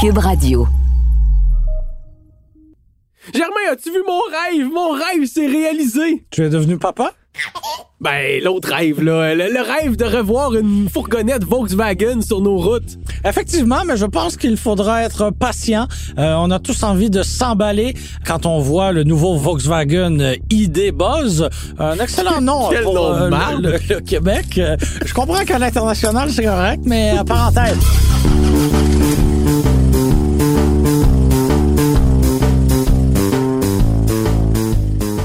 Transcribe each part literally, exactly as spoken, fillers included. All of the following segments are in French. Cube Radio. Germain, as-tu vu mon rêve? Mon rêve s'est réalisé! Tu es devenu papa? Ben, l'autre rêve, là. Le, le rêve de revoir une fourgonnette Volkswagen sur nos routes. Effectivement, mais je pense qu'il faudra être patient. Euh, on a tous envie de s'emballer quand on voit le nouveau Volkswagen I D. Buzz. Un excellent nom pour nom euh, le, le, le Québec. Je comprends qu'à l'international, c'est correct, mais à parenthèse.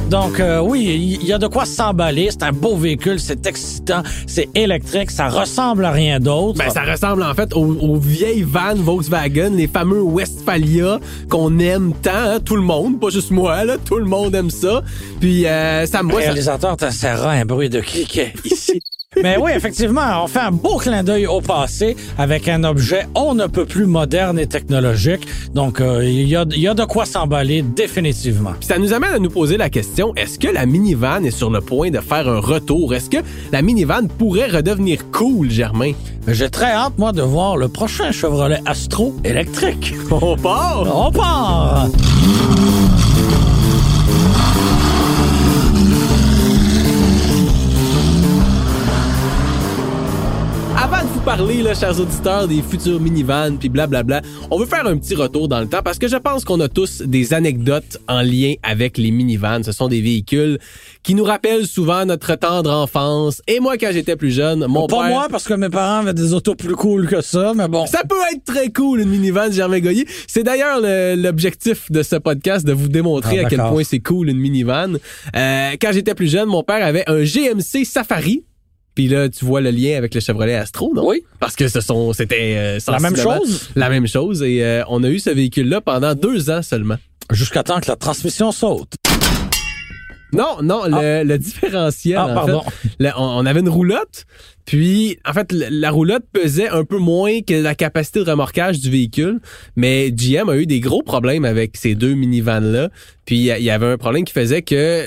Donc, euh, oui, il y a de quoi s'emballer. C'est un beau véhicule, c'est excitant, c'est électrique, ça ressemble à rien d'autre. Ben, ça ressemble en fait aux, aux vieilles vannes Volkswagen, les fameux Westfalia qu'on aime tant, hein, tout le monde, pas juste moi, là, tout le monde aime ça. Puis, euh, ça me... Réalisateur, ça sera un bruit de criquet ici. Mais oui, effectivement, on fait un beau clin d'œil au passé avec un objet on ne peut plus moderne et technologique. Donc, euh, il y a, y a de quoi s'emballer définitivement. Puis ça nous amène à nous poser la question, est-ce que la minivan est sur le point de faire un retour? Est-ce que la minivan pourrait redevenir cool, Germain? J'ai très hâte, moi, de voir le prochain Chevrolet Astro électrique. On part! On part! Parler, là, chers auditeurs, des futurs minivans puis blablabla. On veut faire un petit retour dans le temps parce que je pense qu'on a tous des anecdotes en lien avec les minivans. Ce sont des véhicules qui nous rappellent souvent notre tendre enfance. Et moi, quand j'étais plus jeune, mon pas père... Pas moi, parce que mes parents avaient des autos plus cool que ça, mais bon. Ça peut être très cool, une minivan, Germain Goyer. C'est d'ailleurs le, l'objectif de ce podcast, de vous démontrer ah, à quel point c'est cool, une minivan. Euh, quand j'étais plus jeune, mon père avait un G M C Safari. Puis là, tu vois le lien avec le Chevrolet Astro, non? Oui. Parce que ce sont, c'était euh, la même chose. La même chose. Et euh, on a eu ce véhicule-là pendant deux ans seulement. Jusqu'à temps que la transmission saute. Non, non, ah. le, le différentiel. Ah, en pardon. Fait, le, on avait une roulotte. Puis, en fait, la roulotte pesait un peu moins que la capacité de remorquage du véhicule, mais G M a eu des gros problèmes avec ces deux minivans-là. Puis, il y avait un problème qui faisait que...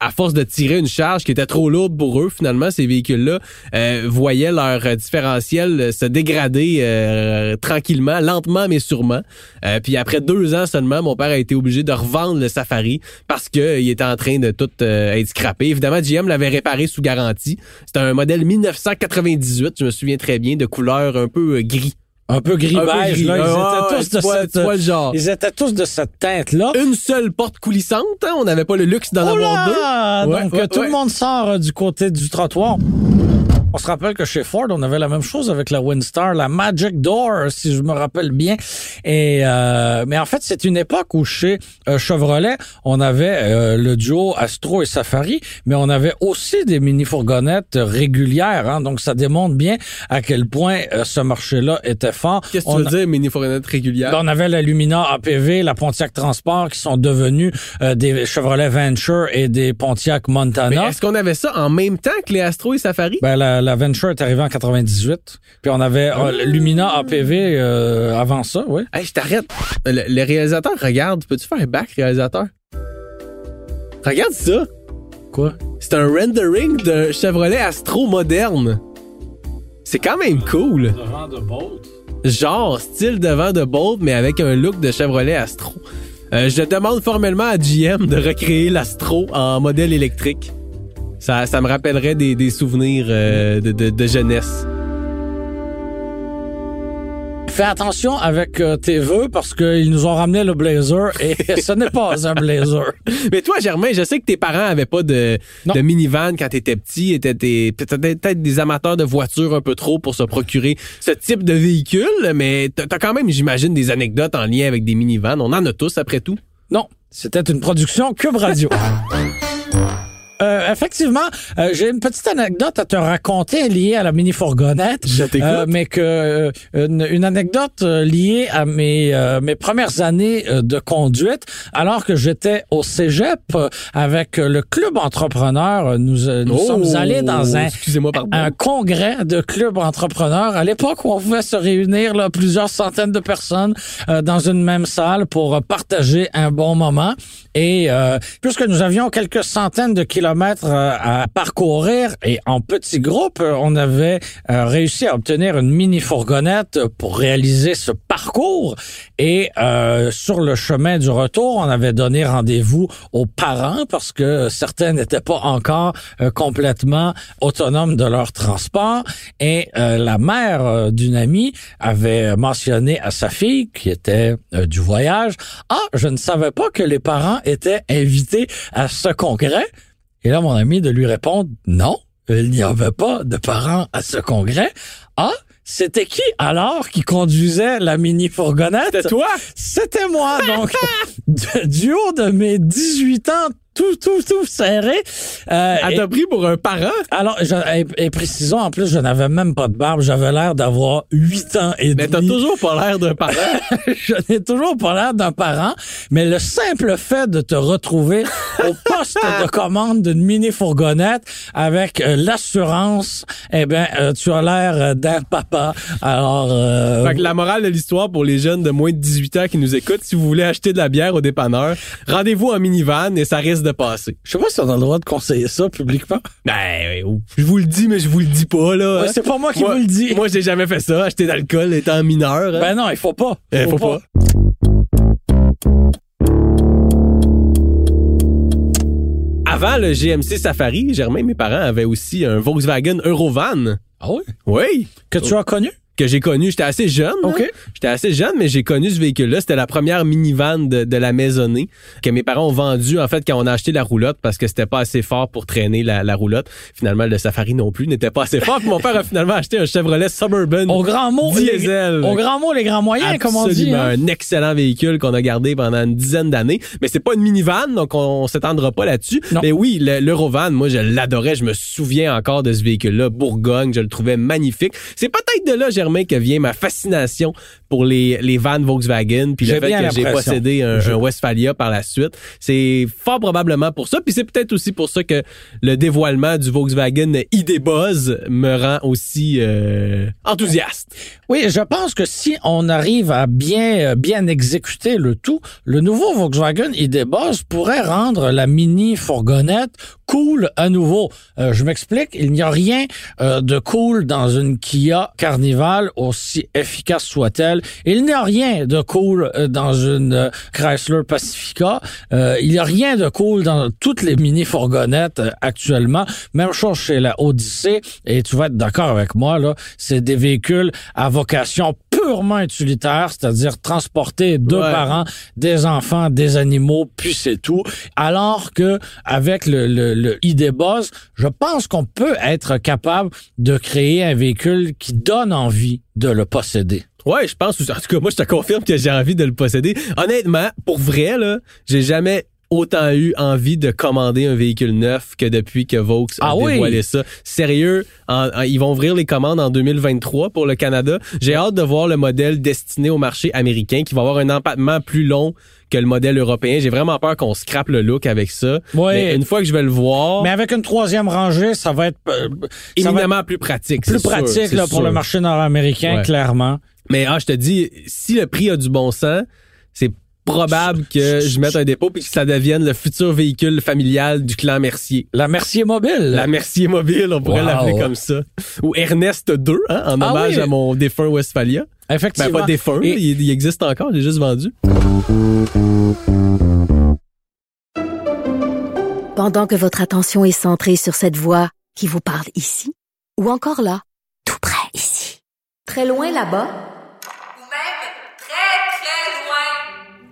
à force de tirer une charge qui était trop lourde pour eux, finalement, ces véhicules-là euh, voyaient leur différentiel se dégrader euh, tranquillement, lentement mais sûrement. Euh, puis après deux ans seulement, mon père a été obligé de revendre le Safari parce que euh, il était en train de tout euh, être scrappé. Évidemment, G M l'avait réparé sous garantie. C'était un modèle mille neuf cent quatre-vingt-dix-huit, je me souviens très bien, de couleur un peu euh, gris. Un peu gris beige, là. Ils ah, étaient tous de soit, cette, soit genre. Ils étaient tous de cette teinte-là. Une seule porte coulissante, hein. On n'avait pas le luxe d'en oh avoir deux. Ouais, donc, ouais, tout ouais. le monde sort euh, du côté du trottoir. On se rappelle que chez Ford, on avait la même chose avec la Windstar, la Magic Door, si je me rappelle bien. Et euh, mais en fait, c'est une époque où chez euh, Chevrolet, on avait euh, le duo Astro et Safari, mais on avait aussi des mini-fourgonnettes régulières. Hein, donc, ça démontre bien à quel point euh, ce marché-là était fort. Qu'est-ce que tu veux a... dire, mini-fourgonnettes régulières? On avait la Lumina A P V, la Pontiac Transport, qui sont devenues euh, des Chevrolet Venture et des Pontiac Montana. Mais est-ce qu'on avait ça en même temps que les Astro et Safari? Ben, la La Venture est arrivée en quatre-vingt-dix-huit. Puis on avait euh, Lumina A P V euh, avant ça, oui. Hey, je t'arrête. Le, le réalisateur, regarde. Peux-tu faire un back, réalisateur? Regarde ça. Quoi? C'est un rendering d'un Chevrolet Astro moderne. C'est quand même cool. Devant de Bolt. Genre, style devant de Bolt, mais avec un look de Chevrolet Astro. Euh, je demande formellement à G M de recréer l'Astro en modèle électrique. Ça, ça me rappellerait des, des souvenirs euh, de, de, de jeunesse. Fais attention avec euh, tes vœux parce qu'ils nous ont ramené le blazer et ce n'est pas un blazer. Mais toi, Germain, je sais que tes parents n'avaient pas de, de minivan quand t'étais petit. Étaient des, peut-être des amateurs de voitures un peu trop pour se procurer ce type de véhicule, mais t'as quand même, j'imagine, des anecdotes en lien avec des minivans. On en a tous, après tout. Non, c'était une production Cube Radio. euh, effectivement, euh, j'ai une petite anecdote à te raconter liée à la mini-fourgonnette. Je t'écoute. Euh, mais que, euh, une, une anecdote liée à mes, euh, mes premières années de conduite, alors que j'étais au cégep avec le club entrepreneur. Nous, nous oh, sommes allés dans un, un congrès de club entrepreneur. À l'époque où on pouvait se réunir là, plusieurs centaines de personnes euh, dans une même salle pour partager un bon moment. Et euh, puisque nous avions quelques centaines de kilomètres euh, à parcourir et en petits groupes, on avait euh, réussi à obtenir une mini-fourgonnette pour réaliser ce parcours. Et euh, sur le chemin du retour, on avait donné rendez-vous aux parents parce que certains n'étaient pas encore euh, complètement autonomes de leur transport. Et euh, la mère euh, d'une amie avait mentionné à sa fille, qui était euh, du voyage, « Ah, je ne savais pas que les parents étaient invités à ce congrès. » Et là, mon ami de lui répondre, « Non, il n'y avait pas de parents à ce congrès. » « Ah, c'était qui alors qui conduisait la mini-fourgonnette? » « C'était toi? » »« C'était moi. » Donc, du haut de mes dix-huit ans, tout, tout, tout serré. Euh, à et, prix pour un parent? Alors, je, et, et précisons, en plus, je n'avais même pas de barbe. J'avais l'air d'avoir huit ans et mais demi. Mais t'as toujours pas l'air d'un parent. Je n'ai toujours pas l'air d'un parent, mais le simple fait de te retrouver au poste de commande d'une mini-fourgonnette avec euh, l'assurance, eh bien, euh, tu as l'air d'un papa. Alors, euh, fait que la morale de l'histoire pour les jeunes de moins de dix-huit ans qui nous écoutent, si vous voulez acheter de la bière au dépanneur, rendez-vous en minivan et ça risque de passer. Je sais pas si on a le droit de conseiller ça publiquement. Ben, je vous le dis, mais je vous le dis pas, là. Ouais, c'est pas moi qui moi, vous le dis. Moi, j'ai jamais fait ça, acheter d'alcool étant mineur. Hein. Ben non, il faut pas. Il faut, il faut pas. pas. Avant le G M C Safari, Germain, mes parents avaient aussi un Volkswagen Eurovan. Ah oui? Oui. Que tu as connu? Que j'ai connu. J'étais assez jeune. Okay. Hein? J'étais assez jeune, mais j'ai connu ce véhicule-là. C'était la première minivan de, de la maisonnée que mes parents ont vendue, en fait, quand on a acheté la roulotte parce que c'était pas assez fort pour traîner la, la roulotte. Finalement, le Safari non plus n'était pas assez fort. Mon père a finalement acheté un Chevrolet Suburban au grand mot, diesel. Les, au grand mot, les grands moyens, absolument, comme on dit. Hein? Un excellent véhicule qu'on a gardé pendant une dizaine d'années. Mais c'est pas une minivan, donc on, on s'étendra pas là-dessus. Non. Mais oui, le, l'Eurovan, moi, je l'adorais. Je me souviens encore de ce véhicule-là. Bourgogne, je le trouvais magnifique. C'est peut-être de là, Germain, que vient ma fascination pour les, les vannes Volkswagen, puis j'ai le fait que j'ai possédé un, un Westfalia par la suite. C'est fort probablement pour ça, puis c'est peut-être aussi pour ça que le dévoilement du Volkswagen I D. Buzz me rend aussi euh, enthousiaste. Oui, je pense que si on arrive à bien, bien exécuter le tout, le nouveau Volkswagen I D. Buzz pourrait rendre la mini-fourgonnette cool à nouveau. Euh, je m'explique, il n'y a rien euh, de cool dans une Kia Carnival, aussi efficace soit-elle. Il n'y a rien de cool euh, dans une euh, Chrysler Pacifica. Euh, il n'y a rien de cool dans toutes les mini-fourgonnettes euh, actuellement. Même chose chez la Odyssey, et tu vas être d'accord avec moi, là, c'est des véhicules à vocation purement utilitaire, c'est-à-dire transporter deux ouais. parents, des enfants, des animaux, puis c'est tout. Alors que avec le, le, le I D. Buzz, je pense qu'on peut être capable de créer un véhicule qui donne envie de le posséder. Ouais, je pense. En tout cas, moi, je te confirme que j'ai envie de le posséder. Honnêtement, pour vrai, là, j'ai jamais autant eu envie de commander un véhicule neuf que depuis que Volks a ah dévoilé oui. ça. Sérieux, en, en, ils vont ouvrir les commandes en deux mille vingt-trois pour le Canada. J'ai hâte de voir le modèle destiné au marché américain qui va avoir un empattement plus long que le modèle européen. J'ai vraiment peur qu'on scrape le look avec ça. Oui. Mais une fois que je vais le voir... Mais avec une troisième rangée, ça va être... Euh, évidemment va être plus pratique. Plus c'est pratique sûr, là, pour sûr. le marché nord-américain, ouais. clairement. Mais ah, je te dis, si le prix a du bon sens, c'est probable que je mette un dépôt puis que ça devienne le futur véhicule familial du clan Mercier. La Mercier Mobile. La Mercier Mobile, on pourrait wow. l'appeler comme ça. Ou Ernest deux, hein, en ah hommage oui. à mon défunt Westphalia. Effectivement. Ben, pas défunt, et... il, il existe encore, il est juste vendu. Pendant que votre attention est centrée sur cette voix qui vous parle ici, ou encore là, tout près ici, très loin là-bas,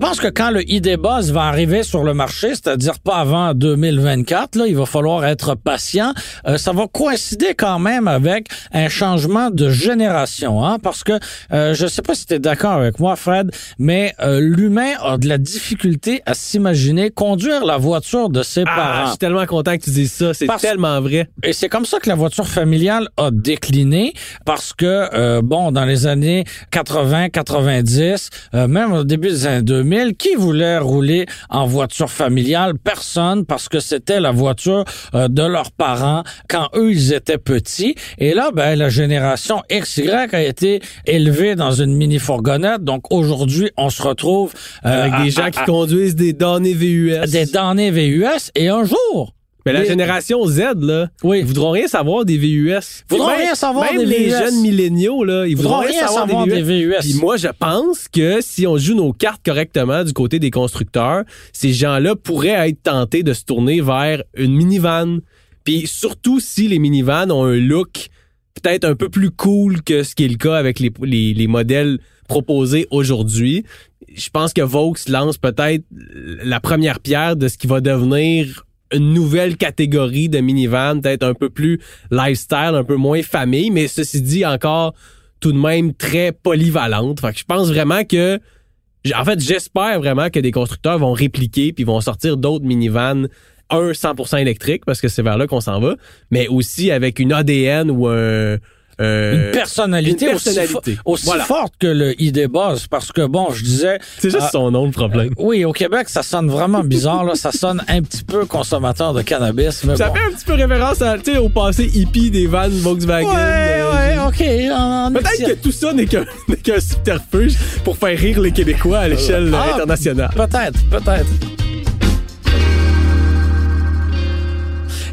pense que quand le I D. Buzz va arriver sur le marché, c'est-à-dire pas avant deux mille vingt-quatre, là, il va falloir être patient. Euh, ça va coïncider quand même avec un changement de génération, hein, parce que euh, je sais pas si tu es d'accord avec moi, Fred, mais euh, l'humain a de la difficulté à s'imaginer conduire la voiture de ses ah, parents. Je suis tellement content que tu dises ça, c'est parce... tellement vrai. Et c'est comme ça que la voiture familiale a décliné, parce que euh, bon, dans les années quatre-vingts quatre-vingt-dix, euh, même au début des années deux mille, qui voulait rouler en voiture familiale? Personne, parce que c'était la voiture euh, de leurs parents quand eux, ils étaient petits. Et là, ben, la génération X Y a été élevée dans une mini-fourgonnette. Donc, aujourd'hui, on se retrouve... Euh, avec des à, gens à, qui à, conduisent des damnés V U S. Des damnés V U S. Et un jour... Mais la les... génération Z, là, oui. Ils voudront rien savoir des V U S. Ils voudront même, rien savoir des V U S. Même les jeunes milléniaux, là, ils voudront, voudront rien savoir, savoir des V U S. Des V U S. Puis moi, je pense que si on joue nos cartes correctement du côté des constructeurs, ces gens-là pourraient être tentés de se tourner vers une minivan. Puis surtout si les minivans ont un look peut-être un peu plus cool que ce qui est le cas avec les, les, les modèles proposés aujourd'hui. Je pense que Volks lance peut-être la première pierre de ce qui va devenir... une nouvelle catégorie de minivan, peut-être un peu plus lifestyle, un peu moins famille, mais ceci dit, encore tout de même très polyvalente. Fait que je pense vraiment que... En fait, j'espère vraiment que des constructeurs vont répliquer puis vont sortir d'autres minivans, un cent pour cent électrique, parce que c'est vers là qu'on s'en va, mais aussi avec une A D N ou un... Euh, une personnalité, une personnalité aussi, fo- aussi voilà. forte que le I D. Buzz, parce que bon, je disais... C'est juste euh, son nom, le problème. Euh, oui, au Québec, ça sonne vraiment bizarre, là. Ça sonne un petit peu consommateur de cannabis. Mais ça bon. fait un petit peu référence à, au passé hippie des vannes Volkswagen. Ouais, euh, ouais, OK. On, on peut-être que tout ça n'est qu'un, n'est qu'un subterfuge pour faire rire les Québécois à l'échelle ah, internationale. Peut-être, peut-être.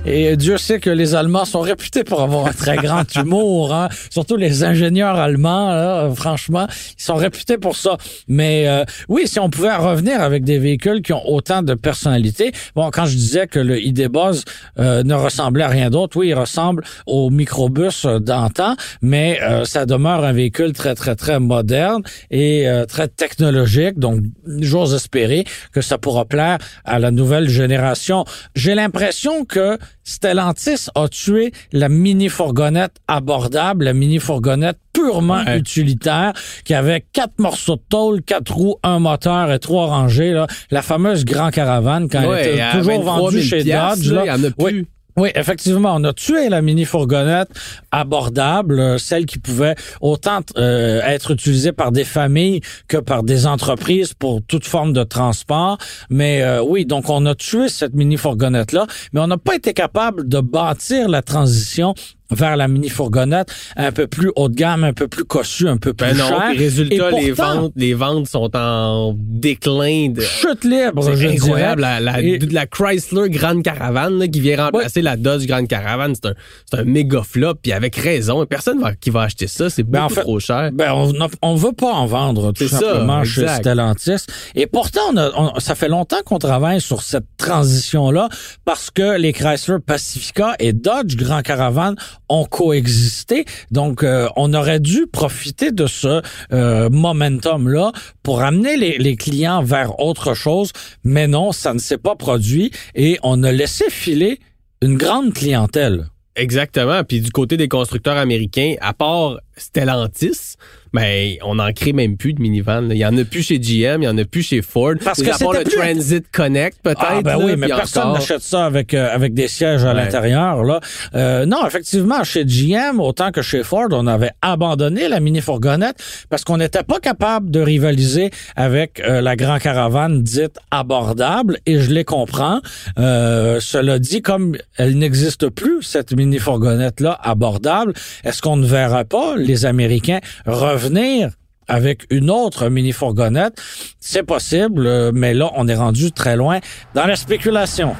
Et Dieu sait que les Allemands sont réputés pour avoir un très grand humour, hein? Surtout les ingénieurs allemands, là, franchement, ils sont réputés pour ça. Mais euh, oui, si on pouvait revenir avec des véhicules qui ont autant de personnalité. Bon, quand je disais que le I D. Buzz euh, ne ressemblait à rien d'autre, oui, il ressemble au microbus d'antan, mais euh, ça demeure un véhicule très, très, très moderne et euh, très technologique. Donc, j'ose espérer que ça pourra plaire à la nouvelle génération. J'ai l'impression que Stellantis a tué la mini-fourgonnette abordable, la mini-fourgonnette purement ouais. utilitaire, qui avait quatre morceaux de tôle, quatre roues, un moteur et trois rangées, là. La fameuse Grand Caravane, quand ouais, elle était toujours vendue chez Dodge, là. Il n'y en a plus. Oui. Oui, effectivement, on a tué la mini-fourgonnette abordable, celle qui pouvait autant euh, être utilisée par des familles que par des entreprises pour toute forme de transport. Mais euh, oui, donc on a tué cette mini-fourgonnette-là, mais on n'a pas été capable de bâtir la transition vers la mini-fourgonnette un peu plus haut de gamme, un peu plus cossue, un peu plus ben non, chère. Résultat, et pourtant, les ventes, les ventes sont en déclin. De... Chute libre, c'est je incroyable. La, la, et... la Chrysler Grand Caravane là, qui vient remplacer ouais. la Dodge Grand Caravane, c'est un, c'est un méga flop, puis avec raison. Personne va, qui va acheter ça, c'est beaucoup ben en fait, trop cher. Ben on, on veut pas en vendre tout c'est simplement ça, chez Stellantis. Et pourtant, on a, on, ça fait longtemps qu'on travaille sur cette transition-là parce que les Chrysler Pacifica et Dodge Grand Caravane ont coexisté. Donc, euh, on aurait dû profiter de ce euh, momentum-là pour amener les, les clients vers autre chose. Mais non, ça ne s'est pas produit et on a laissé filer une grande clientèle. Exactement. Puis du côté des constructeurs américains, à part Stellantis, ben on n'en crée même plus de minivan. Là. Il y en a plus chez G M, il y en a plus chez Ford. Parce que à part le plus... Transit Connect peut-être. Ah ben là, oui, mais personne encore... n'achète ça avec euh, avec des sièges à ouais. l'intérieur là. Euh, non, effectivement, chez G M autant que chez Ford, on avait abandonné la mini fourgonnette parce qu'on n'était pas capable de rivaliser avec euh, la Grand Caravane dite abordable. Et je les comprends. Euh, cela dit, comme elle n'existe plus cette mini fourgonnette là abordable, est-ce qu'on ne verra pas les Américains revenir avec une autre mini-fourgonnette? C'est possible, mais là, on est rendu très loin dans la spéculation.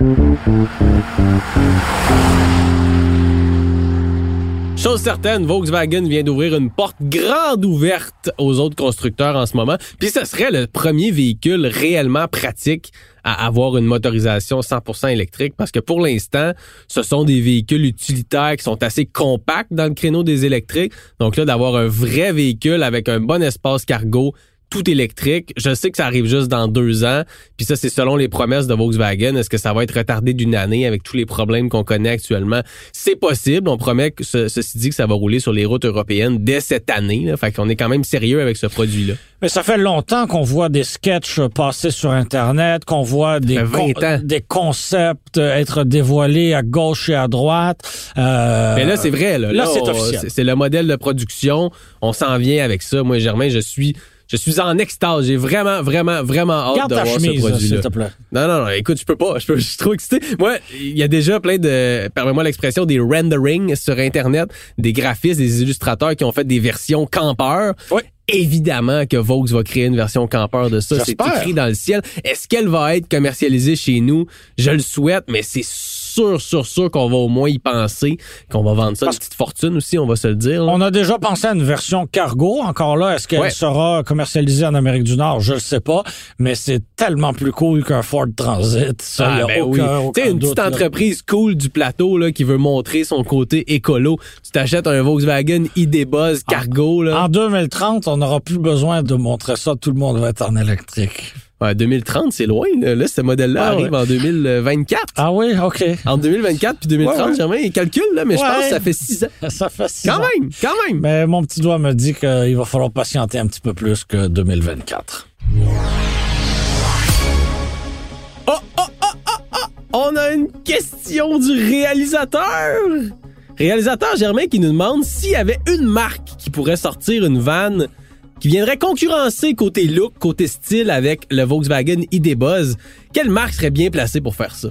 Chose certaine, Volkswagen vient d'ouvrir une porte grande ouverte aux autres constructeurs en ce moment. Puis ce serait le premier véhicule réellement pratique à avoir une motorisation cent pour cent électrique parce que pour l'instant, ce sont des véhicules utilitaires qui sont assez compacts dans le créneau des électriques. Donc là, d'avoir un vrai véhicule avec un bon espace cargo tout électrique. Je sais que ça arrive juste dans deux ans. Puis ça, c'est selon les promesses de Volkswagen. Est-ce que ça va être retardé d'une année avec tous les problèmes qu'on connaît actuellement? C'est possible. On promet, que ce, ceci dit, que ça va rouler sur les routes européennes dès cette année. Là. Fait qu'on est quand même sérieux avec ce produit-là. Mais ça fait longtemps qu'on voit des sketchs passer sur Internet, qu'on voit des, con- des concepts être dévoilés à gauche et à droite. Euh... Mais là, c'est vrai. Là, là, là c'est on, officiel. C'est, c'est le modèle de production. On s'en vient avec ça. Moi, Germain, je suis... Je suis en extase. J'ai vraiment, vraiment, vraiment hâte Garde de voir chemise, ce produit-là. S'il te plaît. Non, non, non. Écoute, je peux pas. Je, peux, je suis trop excité. Moi, il y a déjà plein de, permets-moi l'expression, des renderings sur Internet, des graphistes, des illustrateurs qui ont fait des versions campeurs. Oui. Évidemment que Volks va créer une version campeur de ça. J'espère. C'est écrit dans le ciel. Est-ce qu'elle va être commercialisée chez nous? Je le souhaite, mais c'est sûr, sûr, sûr qu'on va au moins y penser, qu'on va vendre ça une petite fortune aussi, on va se le dire. Là. On a déjà pensé à une version cargo, encore là. Est-ce qu'elle ouais. sera commercialisée en Amérique du Nord? Je ne sais pas, mais c'est tellement plus cool qu'un Ford Transit. Ça, ah, y a ben aucun, oui. Tu sais, une petite là. entreprise cool du plateau là, qui veut montrer son côté écolo. Tu t'achètes un Volkswagen I D. Buzz cargo. En, là. en deux mille trente, on n'aura plus besoin de montrer ça. Tout le monde va être en électrique. Ouais, deux mille trente, c'est loin. Là, là ce modèle-là ah, arrive ouais. en deux mille vingt-quatre. Ah oui, OK. En deux mille vingt-quatre puis deux mille trente, ouais, ouais. Germain, il calcule, là, mais ouais. je pense que ça fait six ans. Ça fait six quand ans. Quand même, quand même. Mais mon petit doigt me dit qu'il va falloir patienter un petit peu plus que deux mille vingt-quatre. Oh, oh, oh, oh, oh! On a une question du réalisateur! Réalisateur Germain qui nous demande s'il y avait une marque qui pourrait sortir une vanne qui viendrait concurrencer côté look, côté style avec le Volkswagen I D. Buzz. Quelle marque serait bien placée pour faire ça?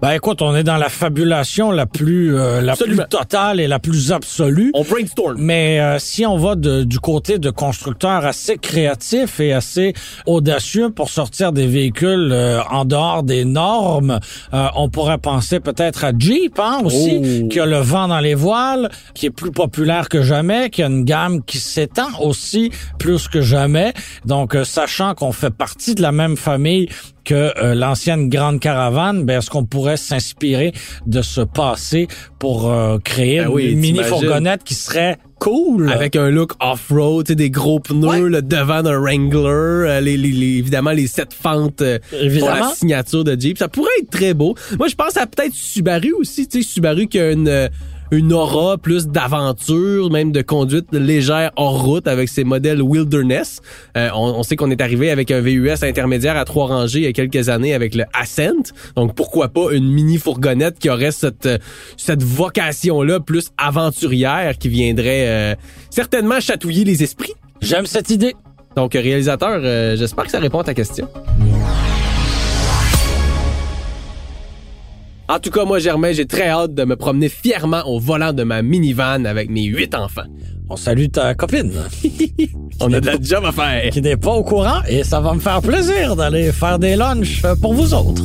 Ben écoute, on est dans la fabulation la plus euh, la Absolument. plus totale et la plus absolue. On brainstorm. Mais euh, si on va de, du côté de constructeurs assez créatifs et assez audacieux pour sortir des véhicules euh, en dehors des normes, euh, on pourrait penser peut-être à Jeep hein, aussi, oh. qui a le vent dans les voiles, qui est plus populaire que jamais, qui a une gamme qui s'étend aussi plus que jamais. Donc, euh, sachant qu'on fait partie de la même famille que euh, l'ancienne Grande Caravane, ben est-ce qu'on pourrait s'inspirer de ce passé pour euh, créer ben une oui, mini fourgonnette qui serait cool avec un look off-road, tu sais, des gros pneus, ouais. le devant d'un Wrangler, euh, les, les, les, évidemment les sept fentes euh, évidemment. pour la signature de Jeep, ça pourrait être très beau. Moi, je pense à peut-être Subaru aussi, tu sais, Subaru qui a une euh, une aura plus d'aventure, même de conduite légère hors route avec ses modèles Wilderness. Euh, on, on sait qu'on est arrivé avec un V U S intermédiaire à trois rangées il y a quelques années avec le Ascent. Donc, pourquoi pas une mini-fourgonnette qui aurait cette cette vocation-là plus aventurière qui viendrait euh, certainement chatouiller les esprits. J'aime cette idée. Donc, réalisateur, euh, j'espère que ça répond à ta question. En tout cas, moi, Germain, j'ai très hâte de me promener fièrement au volant de ma minivan avec mes huit enfants. On salue ta copine. On a de la job à faire. Qui n'est pas au courant et ça va me faire plaisir d'aller faire des lunchs pour vous autres.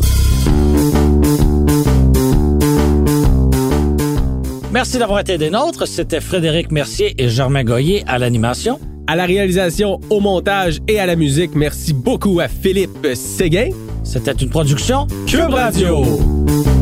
Merci d'avoir été des nôtres. C'était Frédéric Mercier et Germain Goyer à l'animation. À la réalisation, au montage et à la musique, merci beaucoup à Philippe Séguin. C'était une production Cube Radio.